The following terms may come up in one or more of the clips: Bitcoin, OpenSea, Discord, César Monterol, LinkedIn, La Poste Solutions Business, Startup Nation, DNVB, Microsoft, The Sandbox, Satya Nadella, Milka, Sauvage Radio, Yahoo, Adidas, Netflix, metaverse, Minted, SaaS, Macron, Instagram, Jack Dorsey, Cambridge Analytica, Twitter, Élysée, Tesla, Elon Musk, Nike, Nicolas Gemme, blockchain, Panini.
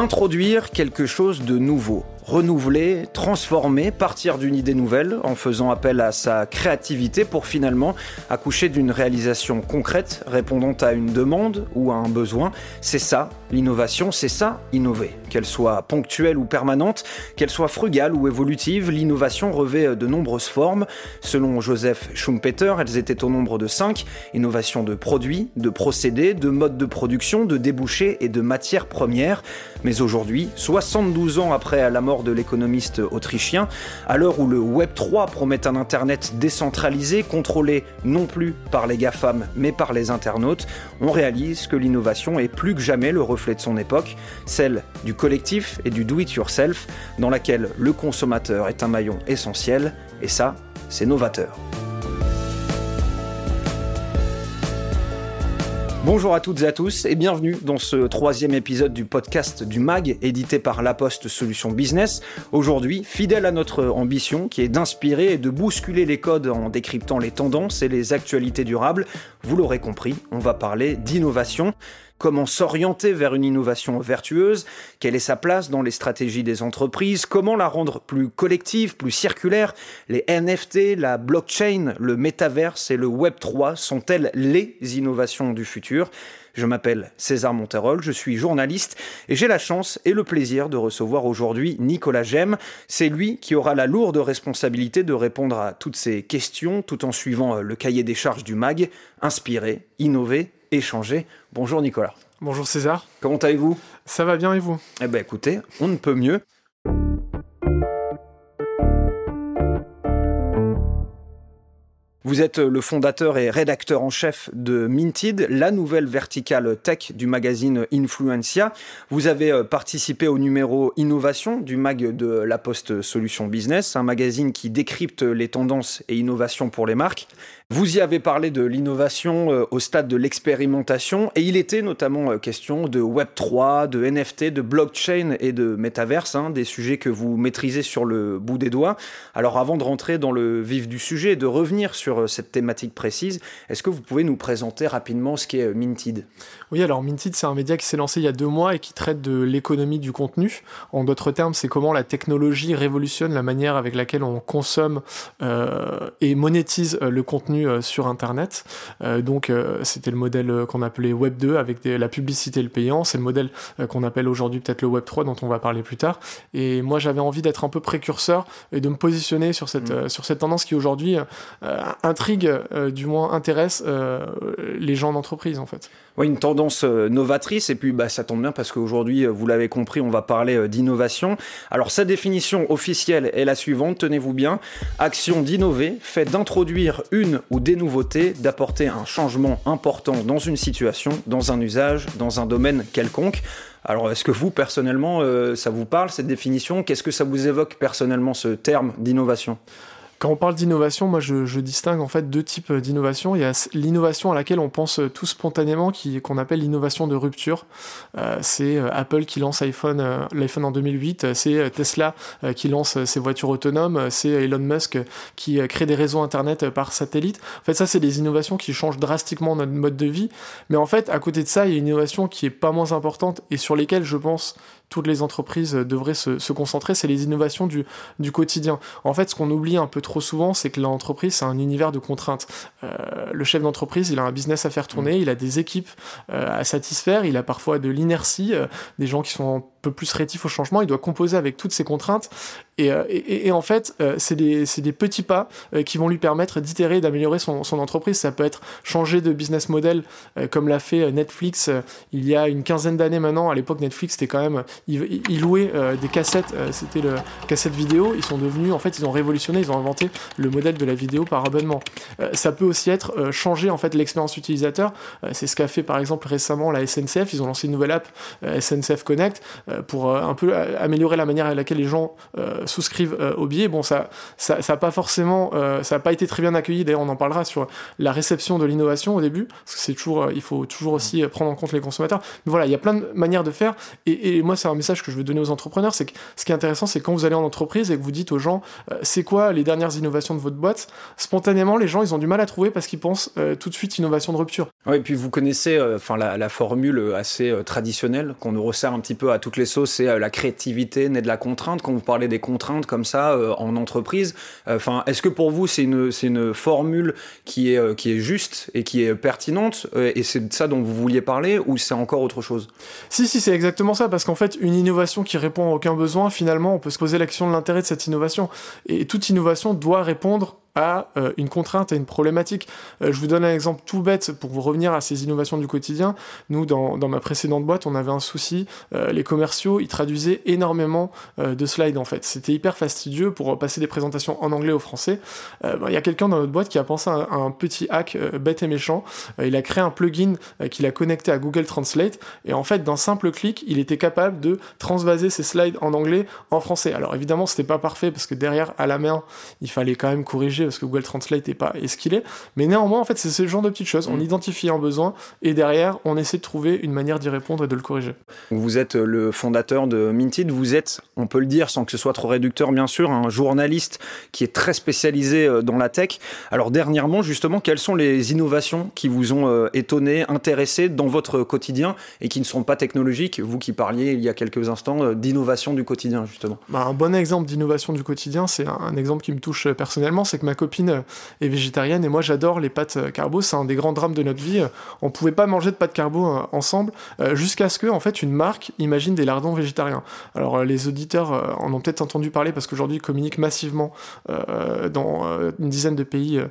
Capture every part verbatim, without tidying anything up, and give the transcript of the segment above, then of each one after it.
Introduire quelque chose de nouveau, renouveler, transformer, partir d'une idée nouvelle en faisant appel à sa créativité pour finalement accoucher d'une réalisation concrète répondant à une demande ou à un besoin. C'est ça, l'innovation, c'est ça, innover. Qu'elle soit ponctuelle ou permanente, qu'elle soit frugale ou évolutive, l'innovation revêt de nombreuses formes. Selon Joseph Schumpeter, elles étaient au nombre de cinq. Innovation de produits, de procédés, de modes de production, de débouchés et de matières premières. Mais aujourd'hui, soixante-douze ans après la mort de l'économiste autrichien, à l'heure où le Web trois promet un Internet décentralisé, contrôlé non plus par les GAFAM mais par les internautes, on réalise que l'innovation est plus que jamais le reflet de son époque, celle du collectif et du do-it-yourself, dans laquelle le consommateur est un maillon essentiel, et ça, c'est novateur. Bonjour à toutes et à tous et bienvenue dans ce troisième épisode du podcast du M A G, édité par La Poste Solutions Business. Aujourd'hui, fidèle à notre ambition qui est d'inspirer et de bousculer les codes en décryptant les tendances et les actualités durables, vous l'aurez compris, on va parler d'innovation. Comment s'orienter vers une innovation vertueuse? Quelle est sa place dans les stratégies des entreprises? Comment la rendre plus collective, plus circulaire? Les N F T, la blockchain, le metaverse et le Web trois sont-elles les innovations du futur? Je m'appelle César Monterol, je suis journaliste et j'ai la chance et le plaisir de recevoir aujourd'hui Nicolas Gemme. C'est lui qui aura la lourde responsabilité de répondre à toutes ces questions tout en suivant le cahier des charges du M A G, inspirer, innover, échanger. Bonjour Nicolas. Bonjour César. Comment allez-vous ? Ça va bien et vous ? Eh bien écoutez, on ne peut mieux. Vous êtes le fondateur et rédacteur en chef de Minted, la nouvelle verticale tech du magazine Influencia. Vous avez participé au numéro Innovation du mag de La Poste Solutions Business, un magazine qui décrypte les tendances et innovations pour les marques. Vous y avez parlé de l'innovation au stade de l'expérimentation et il était notamment question de Web trois, de N F T, de blockchain et de metaverse, hein, des sujets que vous maîtrisez sur le bout des doigts. Alors avant de rentrer dans le vif du sujet et de revenir sur cette thématique précise, est-ce que vous pouvez nous présenter rapidement ce qu'est Minted ? Oui, alors Minted, c'est un média qui s'est lancé il y a deux mois et qui traite de l'économie du contenu. En d'autres termes, c'est comment la technologie révolutionne la manière avec laquelle on consomme euh, et monétise le contenu euh, sur Internet. Euh, donc, euh, c'était le modèle qu'on appelait Web deux avec des, la publicité et le payant. C'est le modèle euh, qu'on appelle aujourd'hui peut-être le Web trois dont on va parler plus tard. Et moi, j'avais envie d'être un peu précurseur et de me positionner sur cette, mmh. euh, sur cette tendance qui aujourd'hui euh, intrigue, euh, du moins intéresse euh, les gens d'entreprise en fait. Oui, une tendance euh, novatrice et puis bah, ça tombe bien parce qu'aujourd'hui, vous l'avez compris, on va parler euh, d'innovation. Alors sa définition officielle est la suivante, tenez-vous bien, action d'innover, fait d'introduire une ou des nouveautés, d'apporter un changement important dans une situation, dans un usage, dans un domaine quelconque. Alors, est-ce que vous, personnellement, euh, ça vous parle cette définition ? Qu'est-ce que ça vous évoque personnellement ce terme d'innovation ? Quand on parle d'innovation, moi je, je distingue en fait deux types d'innovation. Il y a l'innovation à laquelle on pense tout spontanément, qui, qu'on appelle l'innovation de rupture. Euh, c'est Apple qui lance iPhone, euh, l'iPhone en deux mille huit, c'est Tesla euh, qui lance ses voitures autonomes, c'est Elon Musk qui crée des réseaux Internet par satellite. En fait, ça c'est des innovations qui changent drastiquement notre mode de vie. Mais en fait, à côté de ça, il y a une innovation qui est pas moins importante et sur lesquelles je pense toutes les entreprises devraient se, se concentrer, c'est les innovations du, du quotidien. En fait, ce qu'on oublie un peu trop souvent, c'est que l'entreprise, c'est un univers de contraintes. Euh, le chef d'entreprise, il a un business à faire tourner, il a des équipes euh, à satisfaire, il a parfois de l'inertie, euh, des gens qui sont un peu plus rétifs au changement, il doit composer avec toutes ces contraintes. Et, et, et en fait, c'est des, c'est des petits pas qui vont lui permettre d'itérer et d'améliorer son, son entreprise. Ça peut être changer de business model, comme l'a fait Netflix il y a une quinzaine d'années maintenant. À l'époque, Netflix, c'était quand même... Ils, ils louaient des cassettes, c'était le cassette vidéo. Ils sont devenus... En fait, ils ont révolutionné, ils ont inventé le modèle de la vidéo par abonnement. Ça peut aussi être changer, en fait, l'expérience utilisateur. C'est ce qu'a fait, par exemple, récemment la S N C F. Ils ont lancé une nouvelle app, S N C F Connect, pour un peu améliorer la manière à laquelle les gens... souscrivent euh, au billet. Bon, ça ça ça a pas forcément euh, ça a pas été très bien accueilli. D'ailleurs, on en parlera sur la réception de l'innovation au début, parce que c'est toujours euh, il faut toujours aussi prendre en compte les consommateurs. Mais voilà, il y a plein de manières de faire. Et, et moi, c'est un message que je veux donner aux entrepreneurs, c'est que ce qui est intéressant, c'est quand vous allez en entreprise et que vous dites aux gens, euh, c'est quoi les dernières innovations de votre boîte ? Spontanément, les gens, ils ont du mal à trouver parce qu'ils pensent euh, tout de suite innovation de rupture. Oui, et puis vous connaissez, enfin euh, la, la formule assez euh, traditionnelle qu'on nous resserre un petit peu à toutes les sauces, c'est la créativité née de la contrainte. Quand vous parlez des contraintes comme ça euh, en entreprise, enfin, euh, est-ce que pour vous c'est une c'est une formule qui est euh, qui est juste et qui est pertinente euh, et c'est de ça dont vous vouliez parler, ou c'est encore autre chose ? Si si, c'est exactement ça, parce qu'en fait une innovation qui répond à aucun besoin, finalement, on peut se poser la question de l'intérêt de cette innovation. Et toute innovation doit répondre à euh, une contrainte, à une problématique. Euh, je vous donne un exemple tout bête pour vous revenir à ces innovations du quotidien. Nous, dans, dans ma précédente boîte, on avait un souci. Euh, les commerciaux, ils traduisaient énormément euh, de slides, en fait. C'était hyper fastidieux pour passer des présentations en anglais au français. Il euh, ben, y a quelqu'un dans notre boîte qui a pensé à un, à un petit hack euh, bête et méchant. Euh, il a créé un plugin euh, qu'il a connecté à Google Translate. Et en fait, d'un simple clic, il était capable de transvaser ses slides en anglais en français. Alors évidemment, c'était pas parfait parce que derrière, à la main, il fallait quand même corriger parce que Google Translate n'est pas est-ce qu'il est, mais néanmoins en fait c'est ce genre de petites choses, on identifie un besoin et derrière on essaie de trouver une manière d'y répondre et de le corriger. Vous êtes le fondateur de Minted, vous êtes, on peut le dire sans que ce soit trop réducteur bien sûr, un journaliste qui est très spécialisé dans la tech. Alors dernièrement justement, quelles sont les innovations qui vous ont étonné, intéressé dans votre quotidien et qui ne sont pas technologiques, vous qui parliez il y a quelques instants d'innovation du quotidien justement? Bah, un bon exemple d'innovation du quotidien, c'est un exemple qui me touche personnellement, c'est que ma copine est végétarienne et moi j'adore les pâtes carbo, c'est un des grands drames de notre vie, on pouvait pas manger de pâtes carbo ensemble jusqu'à ce que en fait une marque imagine des lardons végétariens. Alors les auditeurs en ont peut-être entendu parler parce qu'aujourd'hui ils communiquent massivement euh, dans une dizaine de pays euh,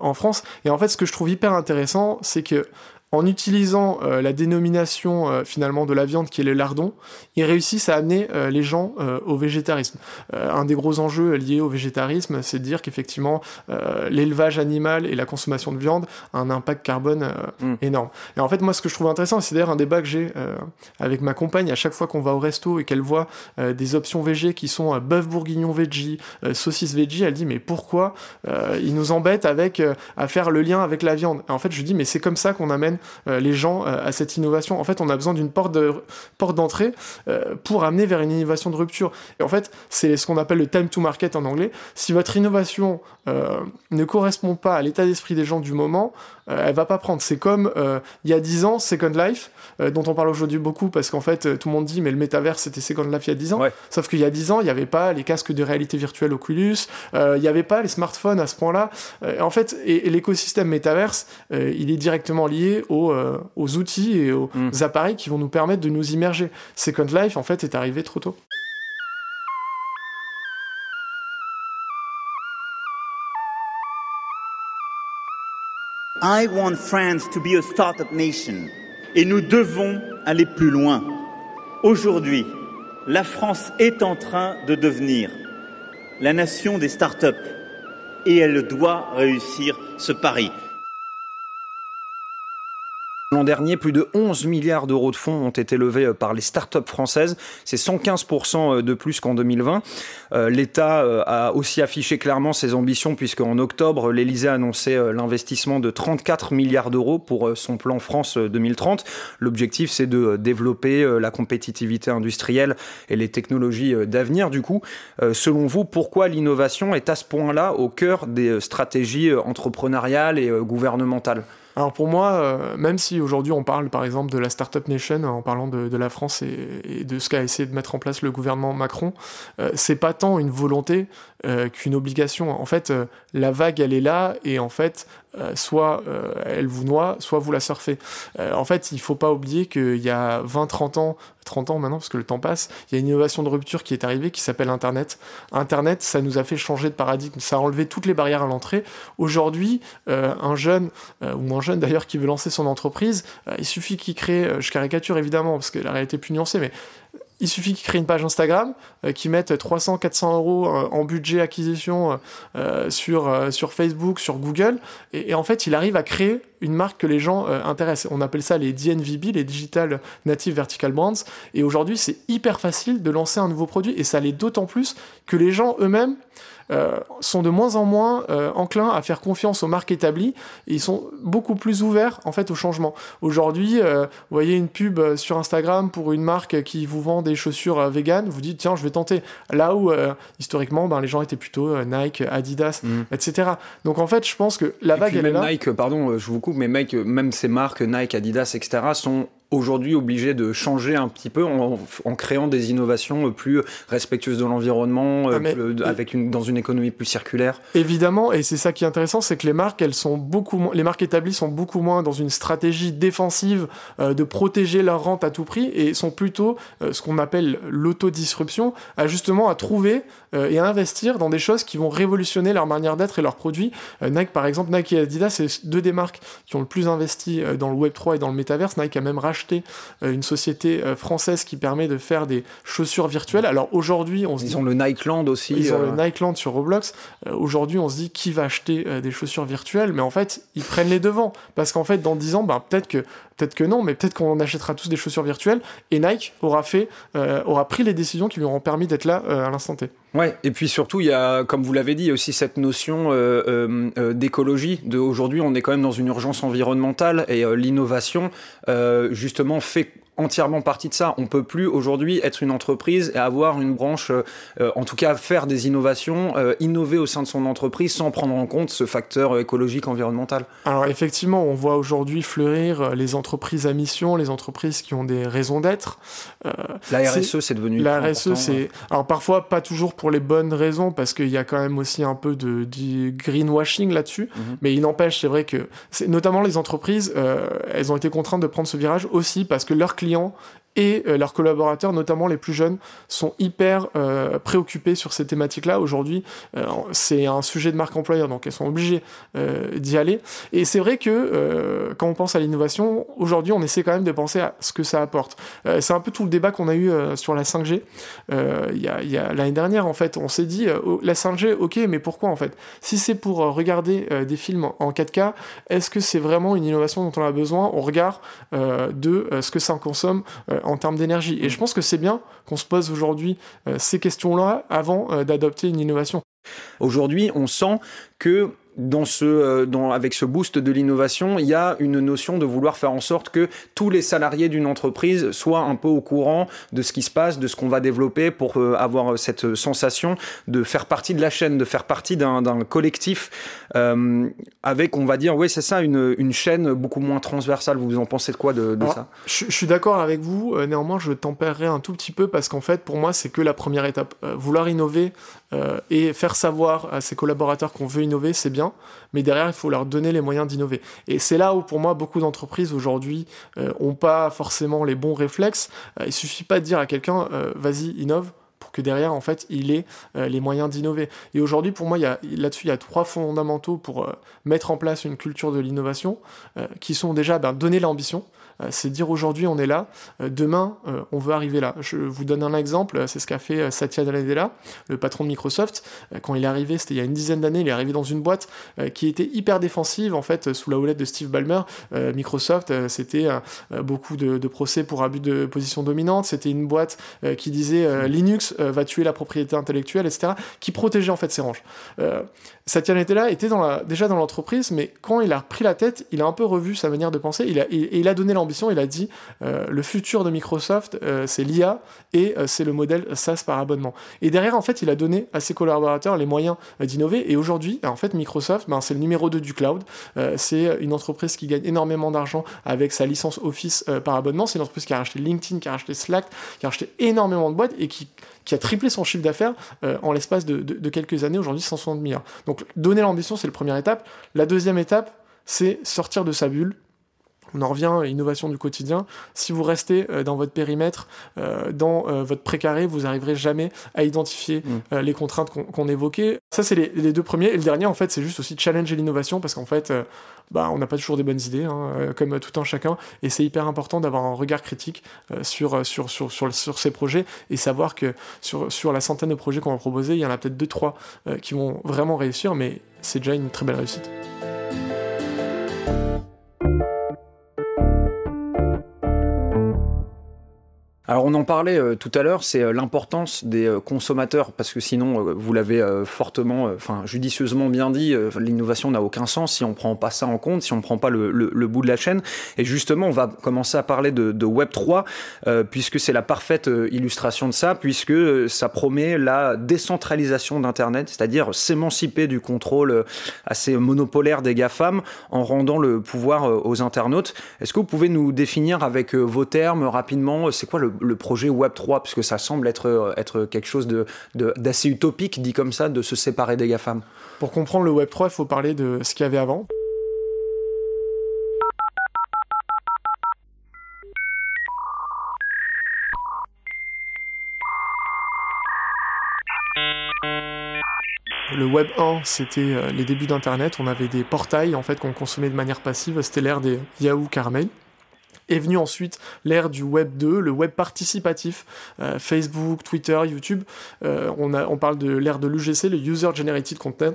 en France, et en fait ce que je trouve hyper intéressant c'est que en utilisant euh, la dénomination euh, finalement de la viande qui est le lardon, ils réussissent à amener euh, les gens euh, au végétarisme. Euh, un des gros enjeux liés au végétarisme, c'est de dire qu'effectivement euh, l'élevage animal et la consommation de viande a un impact carbone euh, mm. énorme. Et en fait moi ce que je trouve intéressant, et c'est d'ailleurs un débat que j'ai euh, avec ma compagne à chaque fois qu'on va au resto et qu'elle voit euh, des options végé qui sont euh, bœuf bourguignon veggie, euh, saucisse veggie, elle dit mais pourquoi euh, ils nous embêtent avec, euh, à faire le lien avec la viande. Et en fait je dis mais c'est comme ça qu'on amène Euh, les gens euh, à cette innovation. En fait, on a besoin d'une porte, de, porte d'entrée euh, pour amener vers une innovation de rupture. Et en fait, c'est ce qu'on appelle le time to market en anglais. Si votre innovation euh, ne correspond pas à l'état d'esprit des gens du moment, euh, elle va pas prendre. C'est comme euh, il y a dix ans, Second Life, euh, dont on parle aujourd'hui beaucoup parce qu'en fait, euh, tout le monde dit mais le métaverse c'était Second Life il y a dix ans. Ouais. Sauf qu'il y a dix ans, il n'y avait pas les casques de réalité virtuelle Oculus, euh, il n'y avait pas les smartphones à ce point-là. Euh, en fait, et, et l'écosystème métaverse, euh, il est directement lié Aux, euh, aux outils et aux mmh. appareils qui vont nous permettre de nous immerger. Second Life, en fait, est arrivé trop tôt. I want France to be a startup nation. Et nous devons aller plus loin. Aujourd'hui, la France est en train de devenir la nation des startups. Et elle doit réussir ce pari. L'an dernier, plus de onze milliards d'euros de fonds ont été levés par les startups françaises. C'est cent quinze pour cent de plus qu'en deux mille vingt. L'État a aussi affiché clairement ses ambitions puisqu'en octobre, l'Élysée a annoncé l'investissement de trente-quatre milliards d'euros pour son plan France deux mille trente. L'objectif, c'est de développer la compétitivité industrielle et les technologies d'avenir. Du coup, selon vous, pourquoi l'innovation est à ce point-là au cœur des stratégies entrepreneuriales et gouvernementales ? Alors pour moi, euh, même si aujourd'hui on parle par exemple de la Startup Nation en parlant de, de la France et, et de ce qu'a essayé de mettre en place le gouvernement Macron, euh, c'est pas tant une volonté euh, qu'une obligation. En fait, euh, la vague elle est là et en fait euh, soit euh, elle vous noie, soit vous la surfez. Euh, en fait, il faut pas oublier qu'il y a vingt trente ans, trente ans maintenant parce que le temps passe, il y a une innovation de rupture qui est arrivée qui s'appelle Internet. Internet, ça nous a fait changer de paradigme, ça a enlevé toutes les barrières à l'entrée. Aujourd'hui, euh, un jeune euh, ou un jeune d'ailleurs qui veut lancer son entreprise, euh, il suffit qu'il crée, euh, je caricature évidemment parce que la réalité est plus nuancée, mais il suffit qu'ils créent une page Instagram, euh, qu'ils mettent trois cents à quatre cents euros euh, en budget acquisition euh, sur, euh, sur Facebook, sur Google, et, et en fait, il arrive à créer une marque que les gens euh, intéressent. On appelle ça les D N V B, les Digital Native Vertical Brands, et aujourd'hui, c'est hyper facile de lancer un nouveau produit, et ça l'est d'autant plus que les gens eux-mêmes euh, sont de moins en moins euh, enclins à faire confiance aux marques établies, et ils sont beaucoup plus ouverts, en fait, au changement. Aujourd'hui, euh, vous voyez une pub sur Instagram pour une marque qui vous vend des Des chaussures véganes, vous dites tiens je vais tenter, là où euh, historiquement ben, les gens étaient plutôt euh, Nike, Adidas, mm. etc. Donc en fait je pense que la vague elle est là. Nike, pardon je vous coupe, mais mec, même ces marques Nike, Adidas, etc. sont aujourd'hui obligé de changer un petit peu en, en créant des innovations plus respectueuses de l'environnement, ah euh, avec une, dans une économie plus circulaire. Évidemment, et c'est ça qui est intéressant, c'est que les marques, elles sont beaucoup mo- les marques établies sont beaucoup moins dans une stratégie défensive euh, de protéger leur rente à tout prix, et sont plutôt euh, ce qu'on appelle l'autodisruption, à justement à trouver euh, et à investir dans des choses qui vont révolutionner leur manière d'être et leurs produits. Euh, Nike, par exemple, Nike et Adidas, c'est deux des marques qui ont le plus investi euh, dans le Web trois et dans le metaverse. Nike a même racheté une société française qui permet de faire des chaussures virtuelles. Alors aujourd'hui, on se dit... Ils ont le Nikeland aussi. Ils ont euh... le Nikeland sur Roblox. Euh, aujourd'hui, on se dit qui va acheter euh, des chaussures virtuelles, mais en fait, ils prennent les devants. Parce qu'en fait, dans dix ans, ben, peut-être que, peut-être que non, mais peut-être qu'on achètera tous des chaussures virtuelles, et Nike aura, fait, euh, aura pris les décisions qui lui auront permis d'être là euh, à l'instant T. Ouais, et puis surtout, il y a, comme vous l'avez dit, il y a aussi cette notion euh, euh, d'écologie. De, aujourd'hui, on est quand même dans une urgence environnementale, et euh, l'innovation, euh, justement, fait entièrement partie de ça. On peut plus aujourd'hui être une entreprise et avoir une branche, euh, en tout cas faire des innovations, euh, innover au sein de son entreprise sans prendre en compte ce facteur écologique environnemental. Alors effectivement, on voit aujourd'hui fleurir les entreprises à mission, les entreprises qui ont des raisons d'être. Euh, la R S E, c'est, c'est devenu... La R S E, c'est... Alors parfois, pas toujours pour les bonnes raisons, parce qu'il y a quand même aussi un peu de, de greenwashing là-dessus, mm-hmm. mais il n'empêche, c'est vrai que... C'est... Notamment les entreprises, euh, elles ont été contraintes de prendre ce virage aussi parce que leurs clients et euh, leurs collaborateurs, notamment les plus jeunes, sont hyper euh, préoccupés sur ces thématiques-là. Aujourd'hui, euh, c'est un sujet de marque employeur, donc elles sont obligées euh, d'y aller. Et c'est vrai que euh, quand on pense à l'innovation, aujourd'hui, on essaie quand même de penser à ce que ça apporte. Euh, c'est un peu tout le débat qu'on a eu euh, sur la cinq G. Euh, y a, y a, l'année dernière, en fait, on s'est dit, euh, la cinq G, ok, mais pourquoi, en fait ? Si c'est pour euh, regarder euh, des films en quatre K, est-ce que c'est vraiment une innovation dont on a besoin au regard euh, de euh, ce que ça consomme euh, en termes d'énergie. Et je pense que c'est bien qu'on se pose aujourd'hui euh, ces questions-là avant euh, d'adopter une innovation. Aujourd'hui, on sent que Dans ce, dans, avec ce boost de l'innovation, il y a une notion de vouloir faire en sorte que tous les salariés d'une entreprise soient un peu au courant de ce qui se passe, de ce qu'on va développer, pour euh, avoir cette sensation de faire partie de la chaîne, de faire partie d'un, d'un collectif, euh, avec, on va dire, oui, c'est ça, une, une chaîne beaucoup moins transversale. Vous en pensez de quoi de, de Alors, ça ? je, je suis d'accord avec vous. Néanmoins, je tempérerai un tout petit peu, parce qu'en fait, pour moi, c'est que la première étape. Vouloir innover euh, et faire savoir à ses collaborateurs qu'on veut innover, c'est bien. Mais derrière, il faut leur donner les moyens d'innover. Et c'est là où, pour moi, beaucoup d'entreprises aujourd'hui euh, ont pas forcément les bons réflexes. Euh, il suffit pas de dire à quelqu'un euh, « vas-y, innove », pour que derrière, en fait, il ait euh, les moyens d'innover. Et aujourd'hui, pour moi, y a, là-dessus, il y a trois fondamentaux pour euh, mettre en place une culture de l'innovation, euh, qui sont déjà ben, donner l'ambition. C'est dire aujourd'hui on est là, demain euh, on veut arriver là. Je vous donne un exemple, c'est ce qu'a fait Satya Nadella, le patron de Microsoft. Quand il est arrivé, c'était il y a une dizaine d'années, il est arrivé dans une boîte euh, qui était hyper défensive, en fait, sous la houlette de Steve Ballmer. Euh, Microsoft, euh, c'était euh, beaucoup de, de procès pour abus de position dominante, c'était une boîte euh, qui disait euh, Linux euh, va tuer la propriété intellectuelle, et cetera, qui protégeait en fait ses rangs. Euh, Satya Nadella était dans la, déjà dans l'entreprise, mais quand il a pris la tête, il a un peu revu sa manière de penser, il a, il, et il a donné l'ambition. Il a dit euh, le futur de Microsoft, euh, c'est l'I A et euh, c'est le modèle SaaS par abonnement. Et derrière, en fait, il a donné à ses collaborateurs les moyens euh, d'innover. Et aujourd'hui, en fait, Microsoft, ben, c'est le numéro deux du cloud. Euh, c'est une entreprise qui gagne énormément d'argent avec sa licence Office euh, par abonnement. C'est une entreprise qui a racheté LinkedIn, qui a racheté Slack, qui a racheté énormément de boîtes et qui, qui a triplé son chiffre d'affaires euh, en l'espace de, de, de quelques années. Aujourd'hui, cent soixante milliards. Donc, donner l'ambition, c'est la première étape. La deuxième étape, c'est sortir de sa bulle. On en revient à l'innovation du quotidien. Si vous restez euh, dans votre périmètre, euh, dans euh, votre précaré, vous n'arriverez jamais à identifier mmh. euh, les contraintes qu'on, qu'on évoquait. Ça, c'est les, les deux premiers. Et le dernier, en fait, c'est juste aussi challenger l'innovation, parce qu'en fait, euh, bah, on n'a pas toujours des bonnes idées, hein, comme tout un chacun. Et c'est hyper important d'avoir un regard critique euh, sur, sur, sur, sur, sur ces projets, et savoir que sur, sur la centaine de projets qu'on va proposer, il y en a peut-être deux, trois euh, qui vont vraiment réussir, mais c'est déjà une très belle réussite. Alors on en parlait euh, tout à l'heure, c'est euh, l'importance des euh, consommateurs, parce que sinon euh, vous l'avez euh, fortement, enfin euh, judicieusement bien dit, euh, l'innovation n'a aucun sens si on ne prend pas ça en compte, si on ne prend pas le, le, le bout de la chaîne. Et justement on va commencer à parler de, de Web trois, euh, puisque c'est la parfaite euh, illustration de ça, puisque euh, ça promet la décentralisation d'Internet, c'est-à-dire s'émanciper du contrôle euh, assez monopolaire des GAFAM en rendant le pouvoir euh, aux internautes. Est-ce que vous pouvez nous définir avec euh, vos termes rapidement, c'est quoi le, le projet Web trois, puisque ça semble être, être quelque chose de, de, d'assez utopique, dit comme ça, de se séparer des GAFAM. Pour comprendre le Web trois, il faut parler de ce qu'il y avait avant. Le Web un, c'était les débuts d'Internet, on avait des portails en fait, qu'on consommait de manière passive, c'était l'ère des Yahoo Carmail. Est venue ensuite l'ère du Web deux, le web participatif, euh, Facebook, Twitter, YouTube. Euh, on, a, on parle de l'ère de l'U G C, le User Generated Content.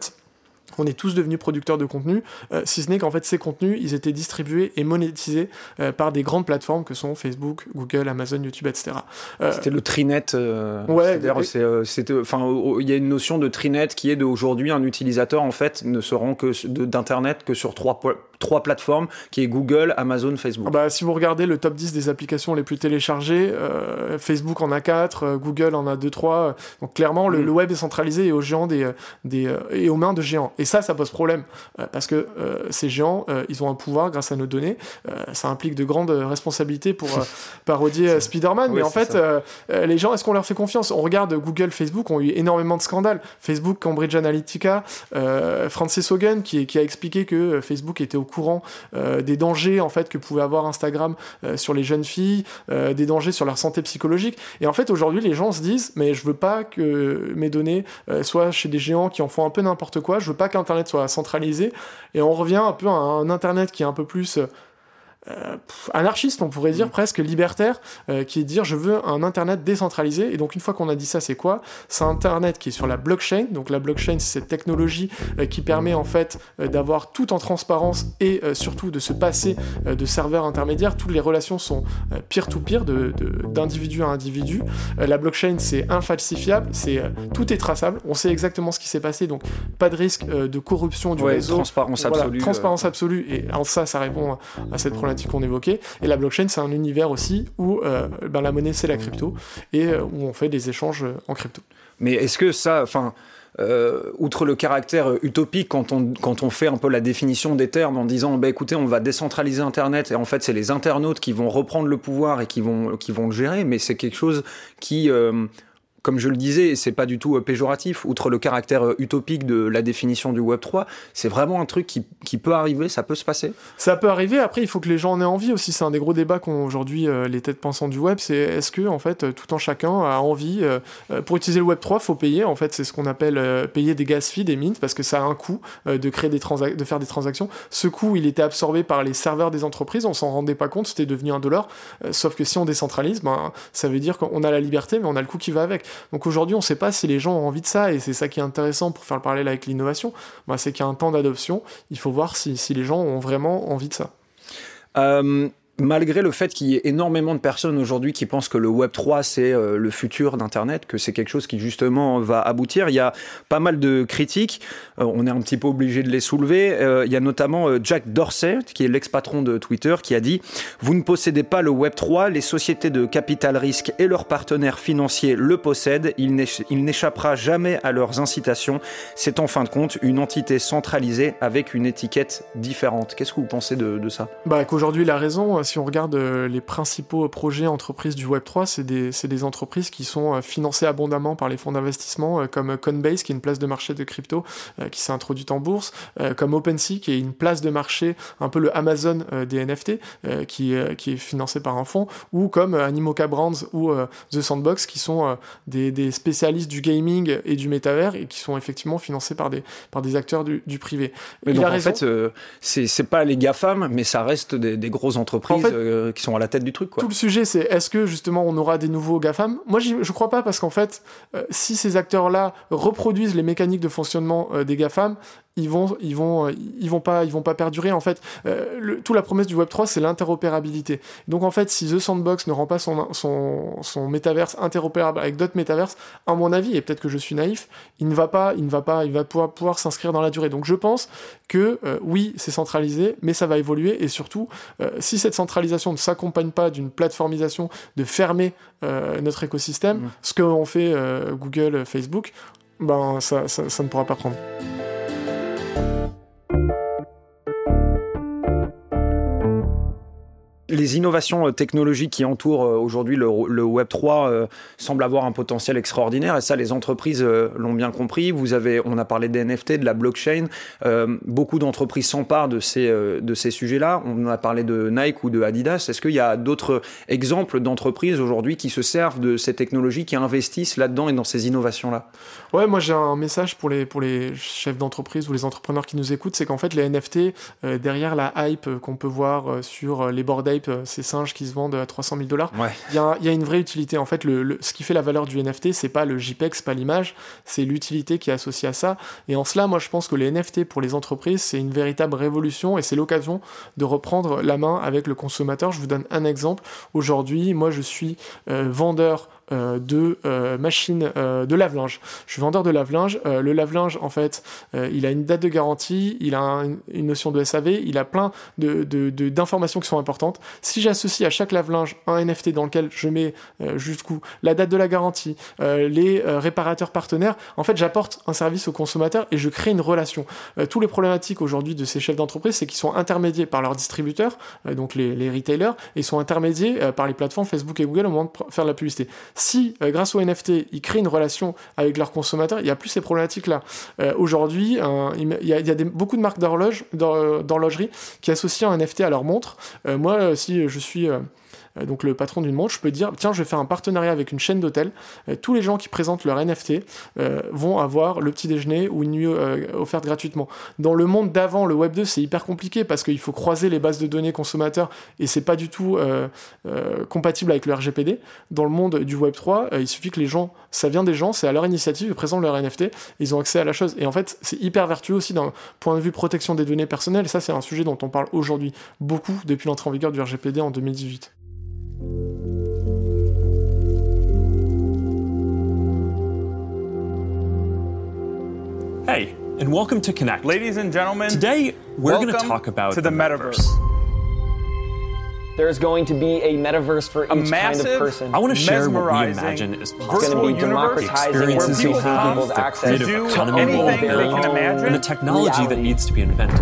On est tous devenus producteurs de contenu, euh, si ce n'est qu'en fait ces contenus, ils étaient distribués et monétisés euh, par des grandes plateformes que sont Facebook, Google, Amazon, YouTube, et cetera. Euh, c'était le trinet. Euh, ouais. D'ailleurs, c'est, euh, c'était, enfin, il y a une notion de trinet qui est d'aujourd'hui un utilisateur en fait ne se rend que de, d'internet que sur trois po- trois plateformes, qui est Google, Amazon, Facebook. Bah, si vous regardez le top dix des applications les plus téléchargées, euh, Facebook en a quatre, euh, Google en a deux trois. Euh, donc clairement, le, mmh. le web est centralisé et aux géants des des euh, et aux mains de géants. Et ça, ça pose problème, euh, parce que euh, ces géants, euh, ils ont un pouvoir grâce à nos données, euh, ça implique de grandes responsabilités pour euh, parodier euh, Spider-Man, oui, mais en fait, euh, les gens, est-ce qu'on leur fait confiance ? On regarde Google, Facebook, ont eu énormément de scandales, Facebook, Cambridge Analytica, euh, Frances Haugen, qui, qui a expliqué que Facebook était au courant euh, des dangers, en fait, que pouvait avoir Instagram euh, sur les jeunes filles, euh, des dangers sur leur santé psychologique, et en fait, aujourd'hui, les gens se disent, mais je veux pas que mes données euh, soient chez des géants qui en font un peu n'importe quoi, je veux pas qu'Internet soit centralisé, et on revient un peu à un Internet qui est un peu plus euh, anarchiste, on pourrait dire, mmh. presque libertaire, euh, qui est de dire je veux un Internet décentralisé. Et donc une fois qu'on a dit ça, c'est quoi ? C'est Internet qui est sur la blockchain. Donc la blockchain, c'est cette technologie euh, qui permet en fait euh, d'avoir tout en transparence et euh, surtout de se passer euh, de serveurs intermédiaires. Toutes les relations sont euh, peer-to-peer, de, de, d'individu à individu. Euh, la blockchain, c'est infalsifiable, c'est, euh, tout est traçable, on sait exactement ce qui s'est passé, donc pas de risque euh, de corruption du ouais, réseau. Transparence voilà, absolue. Transparence euh... absolue, et alors, ça, ça répond à cette problématique qu'on évoquait. Et la blockchain, c'est un univers aussi où euh, ben, la monnaie, c'est la crypto, et euh, où on fait des échanges euh, en crypto. Mais est-ce que ça, enfin, euh, outre le caractère utopique, quand on, quand on fait un peu la définition des termes en disant bah, écoutez, on va décentraliser Internet, et en fait, c'est les internautes qui vont reprendre le pouvoir et qui vont, qui vont le gérer, mais c'est quelque chose qui... Euh, comme je le disais, c'est pas du tout péjoratif, outre le caractère utopique de la définition du Web trois, c'est vraiment un truc qui, qui peut arriver, ça peut se passer. Ça peut arriver, après il faut que les gens en aient envie aussi, c'est un des gros débats qu'ont aujourd'hui euh, les têtes pensantes du web, c'est est-ce que en fait tout un chacun a envie, euh, pour utiliser le Web trois, faut payer, en fait c'est ce qu'on appelle euh, payer des gas fees, des mints, parce que ça a un coût euh, de, créer des transa- de faire des transactions, ce coût il était absorbé par les serveurs des entreprises, on s'en rendait pas compte, c'était devenu un dollar, euh, sauf que si on décentralise, ben, ça veut dire qu'on a la liberté mais on a le coût qui va avec. Donc aujourd'hui, on ne sait pas si les gens ont envie de ça, et c'est ça qui est intéressant pour faire le parallèle avec l'innovation, bah, c'est qu'il y a un temps d'adoption, il faut voir si, si les gens ont vraiment envie de ça. Euh... Malgré le fait qu'il y ait énormément de personnes aujourd'hui qui pensent que le Web trois, c'est euh, le futur d'Internet, que c'est quelque chose qui justement va aboutir, il y a pas mal de critiques, euh, on est un petit peu obligé de les soulever. Euh, il y a notamment euh, Jack Dorsey, qui est l'ex-patron de Twitter, qui a dit « Vous ne possédez pas le Web trois, les sociétés de capital risque et leurs partenaires financiers le possèdent, il, n'éch- il n'échappera jamais à leurs incitations, c'est en fin de compte une entité centralisée avec une étiquette différente. » Qu'est-ce que vous pensez de, de ça ? Bah, qu'aujourd'hui, il a raison. Si on regarde les principaux projets entreprises du Web trois, c'est des, c'est des entreprises qui sont financées abondamment par les fonds d'investissement, comme Coinbase, qui est une place de marché de crypto, qui s'est introduite en bourse, comme OpenSea, qui est une place de marché, un peu le Amazon des N F T, qui, qui est financé par un fonds, ou comme Animoca Brands ou The Sandbox, qui sont des, des spécialistes du gaming et du métavers, et qui sont effectivement financés par des, par des acteurs du, du privé. Mais donc, en raison. fait, c'est, c'est pas les GAFAM, mais ça reste des, des grosses entreprises. En fait, euh, qui sont à la tête du truc, quoi. Tout le sujet, c'est est-ce que justement on aura des nouveaux GAFAM ? Moi, j'y, je crois pas, parce qu'en fait, euh, si ces acteurs-là reproduisent les mécaniques de fonctionnement euh, des GAFAM, ils vont, ils vont, ils vont pas, ils vont pas perdurer. En fait, euh, le, toute la promesse du Web trois, c'est l'interopérabilité. Donc en fait, si The Sandbox ne rend pas son, son, son métaverse interopérable avec d'autres métaverses, à mon avis, et peut-être que je suis naïf, il ne va pas, il ne va pas, il va pouvoir, pouvoir s'inscrire dans la durée. Donc je pense que euh, oui, c'est centralisé, mais ça va évoluer, et surtout, euh, si cette centralisation ne s'accompagne pas d'une plateformisation, de fermer euh, notre écosystème, mmh. ce qu'ont fait euh, Google, Facebook, ben ça, ça, ça ne pourra pas prendre. Les innovations technologiques qui entourent aujourd'hui le, le Web trois euh, semblent avoir un potentiel extraordinaire, et ça, les entreprises euh, l'ont bien compris. Vous avez, on a parlé des N F T, de la blockchain. Euh, beaucoup d'entreprises s'emparent de ces, euh, de ces sujets-là. On a parlé de Nike ou de Adidas. Est-ce qu'il y a d'autres exemples d'entreprises aujourd'hui qui se servent de ces technologies, qui investissent là-dedans et dans ces innovations-là ? Ouais, moi j'ai un message pour les, pour les chefs d'entreprise ou les entrepreneurs qui nous écoutent, c'est qu'en fait les N F T, euh, derrière la hype qu'on peut voir euh, sur les Bored Ape, ces singes qui se vendent à trois cent mille dollars, ouais. il y, y a une vraie utilité. En fait, le, le, ce qui fait la valeur du N F T, c'est pas le JPEG, c'est pas l'image, c'est l'utilité qui est associée à ça. Et en cela, moi, je pense que les N F T pour les entreprises, c'est une véritable révolution, et c'est l'occasion de reprendre la main avec le consommateur. Je vous donne un exemple. Aujourd'hui, moi, je suis euh, vendeur Euh, de euh, machines euh, de lave-linge. Je suis vendeur de lave-linge. Euh, le lave-linge, en fait, euh, il a une date de garantie, il a un, une notion de S A V, il a plein de, de, de, d'informations qui sont importantes. Si j'associe à chaque lave-linge un N F T dans lequel je mets euh, jusqu'où la date de la garantie, euh, les euh, réparateurs partenaires, en fait, j'apporte un service au consommateur et je crée une relation. Euh, tous les problématiques aujourd'hui de ces chefs d'entreprise, c'est qu'ils sont intermédiés par leurs distributeurs, euh, donc les, les retailers, et ils sont intermédiés euh, par les plateformes Facebook et Google au moment de pr- faire de la publicité. Si, euh, grâce au N F T, ils créent une relation avec leurs consommateurs, il n'y a plus ces problématiques-là. Euh, aujourd'hui, euh, il y a, il y a des, beaucoup de marques d'horloge, d'horlogerie qui associent un N F T à leur montre. Euh, moi, si je suis... Euh donc le patron d'une montre, je peux dire, tiens, je vais faire un partenariat avec une chaîne d'hôtels, tous les gens qui présentent leur N F T euh, vont avoir le petit déjeuner ou une nuit euh, offerte gratuitement. Dans le monde d'avant, le Web deux, c'est hyper compliqué parce qu'il faut croiser les bases de données consommateurs, et c'est pas du tout euh, euh, compatible avec le R G P D. Dans le monde du Web trois, euh, il suffit que les gens, ça vient des gens, c'est à leur initiative, ils présentent leur N F T, ils ont accès à la chose, et en fait c'est hyper vertueux aussi d'un point de vue protection des données personnelles, et ça c'est un sujet dont on parle aujourd'hui beaucoup depuis l'entrée en vigueur du R G P D en deux mille dix-huit. Hey, and welcome to Connect. Ladies and gentlemen, today we're going to talk about to the, the metaverse. metaverse. There's going to be a metaverse for a each kind of person. I want to share what we imagine is possible. It's going to be democratizing experiences where people have people's access to anything they can imagine, and the technology reality. that needs to be invented.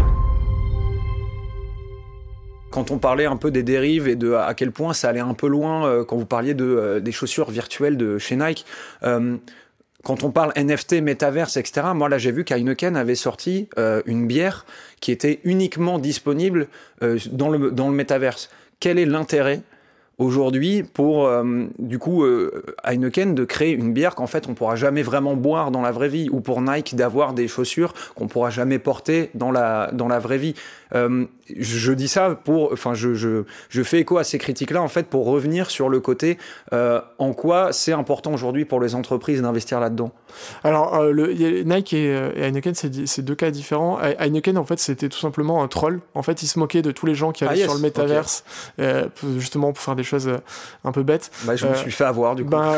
Quand on parlait un peu des dérives et de à quel point ça allait un peu loin, euh, quand vous parliez de, euh, des chaussures virtuelles de chez Nike, euh, quand on parle N F T, métaverse, et cetera, moi là j'ai vu qu'Heineken avait sorti euh, une bière qui était uniquement disponible euh, dans le, dans le métaverse. Quel est l'intérêt aujourd'hui pour, euh, du coup, euh, Heineken de créer une bière qu'en fait on ne pourra jamais vraiment boire dans la vraie vie, ou pour Nike d'avoir des chaussures qu'on ne pourra jamais porter dans la, dans la vraie vie? Euh, je dis ça pour, enfin, je, je, je fais écho à ces critiques-là, en fait, pour revenir sur le côté euh, en quoi c'est important aujourd'hui pour les entreprises d'investir là-dedans. Alors, euh, le, Nike et, et Heineken, c'est, c'est deux cas différents. Heineken, en fait, c'était tout simplement un troll. En fait, il se moquait de tous les gens qui allaient ah, yes. sur le métaverse, okay. euh, justement pour faire des choses un peu bêtes. Bah, je euh, me suis fait avoir, du coup. Bah,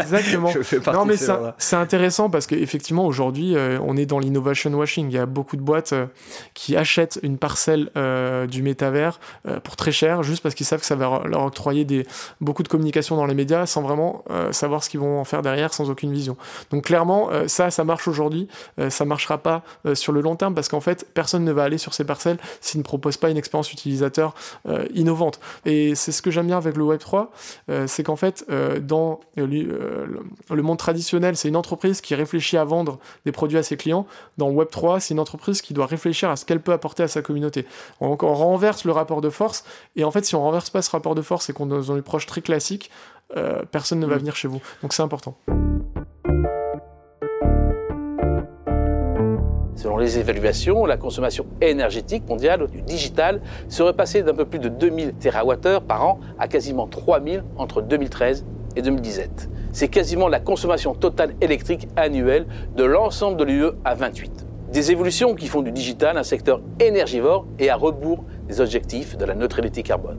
exactement. je fais partie non, mais de ces ça, là. C'est intéressant parce qu'effectivement, aujourd'hui, euh, on est dans l'innovation washing. Il y a beaucoup de boîtes euh, qui achètent une parcelle euh, du métavers euh, pour très cher, juste parce qu'ils savent que ça va leur octroyer des, beaucoup de communication dans les médias sans vraiment euh, savoir ce qu'ils vont en faire derrière, sans aucune vision. Donc clairement, euh, ça, ça marche aujourd'hui, euh, ça marchera pas euh, sur le long terme, parce qu'en fait, personne ne va aller sur ces parcelles s'ils ne proposent pas une expérience utilisateur euh, innovante. Et c'est ce que j'aime bien avec le Web trois, euh, c'est qu'en fait, euh, dans euh, le monde traditionnel, c'est une entreprise qui réfléchit à vendre des produits à ses clients. Dans le Web trois, c'est une entreprise qui doit réfléchir à ce qu'elle peut apporter à sa communauté. Communauté. On, on renverse le rapport de force, et en fait, si on renverse pas ce rapport de force et qu'on est dans une approche très classique, euh, personne ne va venir chez vous. Donc c'est important. Selon les évaluations, la consommation énergétique mondiale du digital serait passée d'un peu plus de deux mille térawattheures par an à quasiment trois mille entre deux mille treize et deux mille dix-sept. C'est quasiment la consommation totale électrique annuelle de l'ensemble de l'U E à vingt-huit. Des évolutions qui font du digital un secteur énergivore et à rebours des objectifs de la neutralité carbone.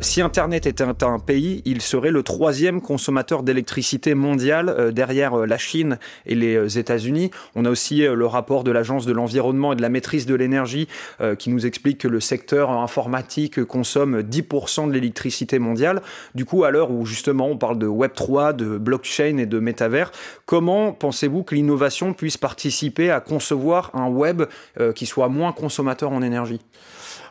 Si Internet était un pays, il serait le troisième consommateur d'électricité mondiale euh, derrière euh, la Chine et les euh, États-Unis. On a aussi euh, le rapport de l'Agence de l'environnement et de la maîtrise de l'énergie euh, qui nous explique que le secteur informatique consomme dix pour cent de l'électricité mondiale. Du coup, à l'heure où justement on parle de web trois, de blockchain et de métavers, comment pensez-vous que l'innovation puisse participer à concevoir un web euh, qui soit moins consommateur en énergie ?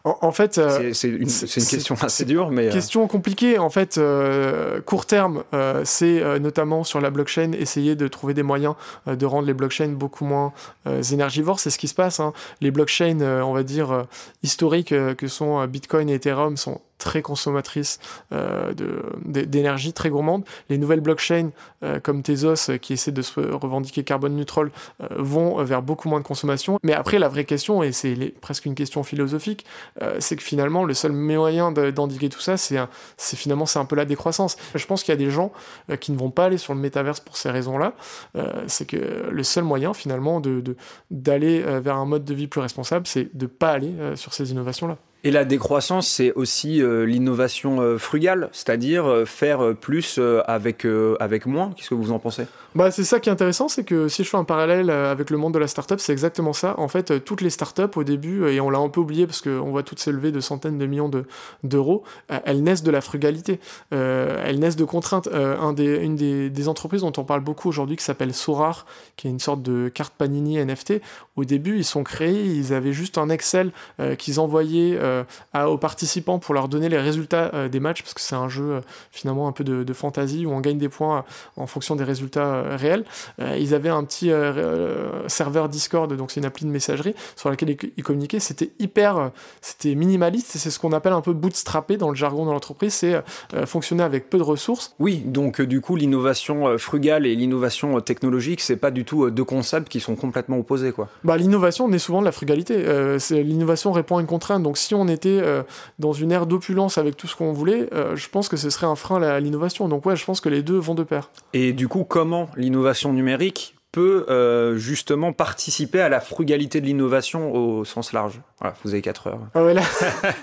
En fait, euh, c'est, c'est, une, c'est une question c'est, assez dure, mais question euh... compliquée. En fait, euh, court terme, euh, c'est euh, notamment sur la blockchain essayer de trouver des moyens euh, de rendre les blockchains beaucoup moins euh, énergivores. C'est ce qui se passe. Hein. Les blockchains, euh, on va dire euh, historiques, euh, que sont euh, Bitcoin et Ethereum, sont très consommatrices euh, de, d'énergie, très gourmandes. Les nouvelles blockchains euh, comme Tezos euh, qui essaient de se revendiquer carbone neutral euh, vont vers beaucoup moins de consommation. Mais après, la vraie question, et c'est les, presque une question philosophique, euh, c'est que finalement, le seul moyen de, d'endiguer tout ça, c'est, un, c'est finalement c'est un peu la décroissance. Je pense qu'il y a des gens euh, qui ne vont pas aller sur le métaverse pour ces raisons-là. Euh, c'est que le seul moyen finalement de, de, d'aller euh, vers un mode de vie plus responsable, c'est de ne pas aller euh, sur ces innovations-là. Et la décroissance, c'est aussi euh, l'innovation euh, frugale, c'est-à-dire euh, faire euh, plus euh, avec, euh, avec moins. Qu'est-ce que vous en pensez ? Bah, c'est ça qui est intéressant, c'est que si je fais un parallèle avec le monde de la start-up, c'est exactement ça. En fait, toutes les start-up au début, et on l'a un peu oublié parce qu'on voit toutes s'élever de centaines de millions de, d'euros, elles naissent de la frugalité, euh, elles naissent de contraintes. Euh, un des, une des, des entreprises dont on parle beaucoup aujourd'hui qui s'appelle Sorare, qui est une sorte de carte Panini N F T, au début, ils sont créés, ils avaient juste un Excel euh, qu'ils envoyaient euh, À, aux participants pour leur donner les résultats euh, des matchs, parce que c'est un jeu euh, finalement un peu de, de fantasy où on gagne des points euh, en fonction des résultats euh, réels. Euh, ils avaient un petit euh, euh, serveur Discord, donc c'est une appli de messagerie sur laquelle ils, ils communiquaient. C'était hyper, euh, c'était minimaliste, et c'est ce qu'on appelle un peu bootstrapper dans le jargon de l'entreprise, c'est euh, fonctionner avec peu de ressources. Oui, donc euh, du coup l'innovation euh, frugale et l'innovation euh, technologique, c'est pas du tout euh, deux concepts qui sont complètement opposés, quoi. Bah, l'innovation naît souvent de la frugalité. Euh, c'est, l'innovation répond à une contrainte, donc si on on était euh, dans une ère d'opulence avec tout ce qu'on voulait, euh, je pense que ce serait un frein à l'innovation. Donc ouais, je pense que les deux vont de pair. Et du coup, comment l'innovation numérique peut euh, justement participer à la frugalité de l'innovation au sens large ? Voilà, vous avez quatre heures. Ah ouais, là,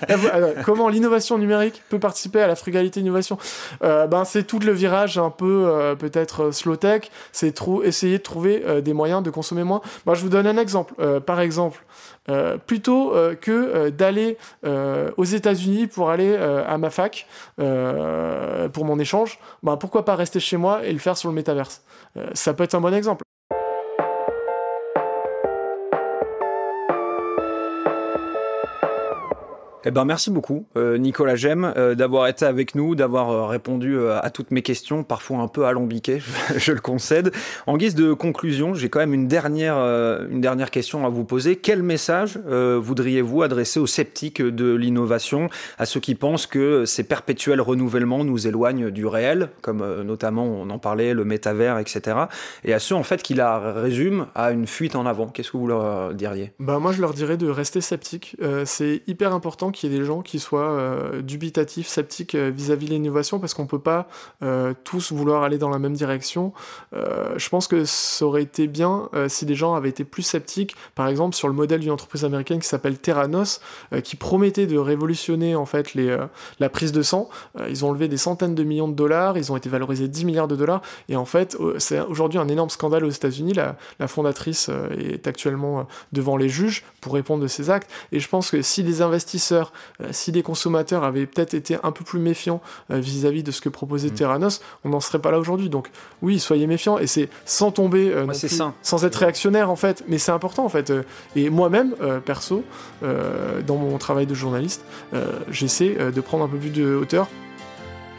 là, alors, comment l'innovation numérique peut participer à la frugalité de l'innovation ? euh, ben, c'est tout le virage un peu euh, peut-être slow tech, c'est trou- essayer de trouver euh, des moyens de consommer moins. Ben, je vous donne un exemple. Euh, par exemple, Euh, plutôt euh, que euh, d'aller euh, aux États-Unis pour aller euh, à ma fac euh, pour mon échange, ben pourquoi pas rester chez moi et le faire sur le métaverse. Euh, ça peut être un bon exemple. Eh ben merci beaucoup euh, Nicolas Gemme euh, d'avoir été avec nous, d'avoir euh, répondu euh, à toutes mes questions, parfois un peu alambiquées, je, je le concède. En guise de conclusion, j'ai quand même une dernière euh, une dernière question à vous poser. Quel message euh, voudriez-vous adresser aux sceptiques de l'innovation, à ceux qui pensent que ces perpétuels renouvellements nous éloignent du réel, comme euh, notamment on en parlait, le métavers, et cetera, et à ceux en fait qui la résument à une fuite en avant. Qu'est-ce que vous leur diriez ? Ben moi je leur dirais de rester sceptiques. Euh, c'est hyper important qu'il y ait des gens qui soient euh, dubitatifs, sceptiques euh, vis-à-vis de l'innovation, parce qu'on peut pas euh, tous vouloir aller dans la même direction. Euh, je pense que ça aurait été bien euh, si les gens avaient été plus sceptiques, par exemple sur le modèle d'une entreprise américaine qui s'appelle Theranos, euh, qui promettait de révolutionner en fait les, euh, la prise de sang. Euh, ils ont levé des centaines de millions de dollars, ils ont été valorisés dix milliards de dollars, et en fait c'est aujourd'hui un énorme scandale aux États-Unis. La, la fondatrice euh, est actuellement devant les juges pour répondre de ses actes, et je pense que si les investisseurs, si les consommateurs avaient peut-être été un peu plus méfiants vis-à-vis de ce que proposait mmh. Theranos, on n'en serait pas là aujourd'hui. Donc oui, soyez méfiants, et c'est sans tomber euh, ouais, c'est plus, sain. sans être réactionnaire en fait, mais c'est important en fait. Et moi-même euh, perso, euh, dans mon travail de journaliste, euh, j'essaie de prendre un peu plus de hauteur.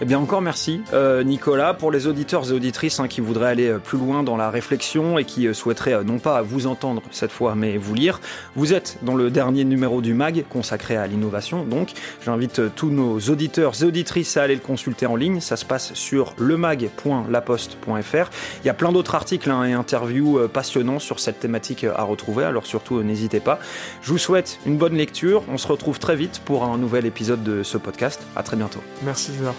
Eh bien encore merci euh, Nicolas. Pour les auditeurs et auditrices hein, qui voudraient aller euh, plus loin dans la réflexion et qui euh, souhaiteraient euh, non pas vous entendre cette fois mais vous lire, vous êtes dans le dernier numéro du mag consacré à l'innovation. Donc j'invite euh, tous nos auditeurs et auditrices à aller le consulter en ligne. Ça se passe sur lemag point la poste point f r. Il y a plein d'autres articles hein, et interviews euh, passionnants sur cette thématique euh, à retrouver, alors surtout euh, n'hésitez pas. Je vous souhaite une bonne lecture, on se retrouve très vite pour un nouvel épisode de ce podcast. À très bientôt. Merci César.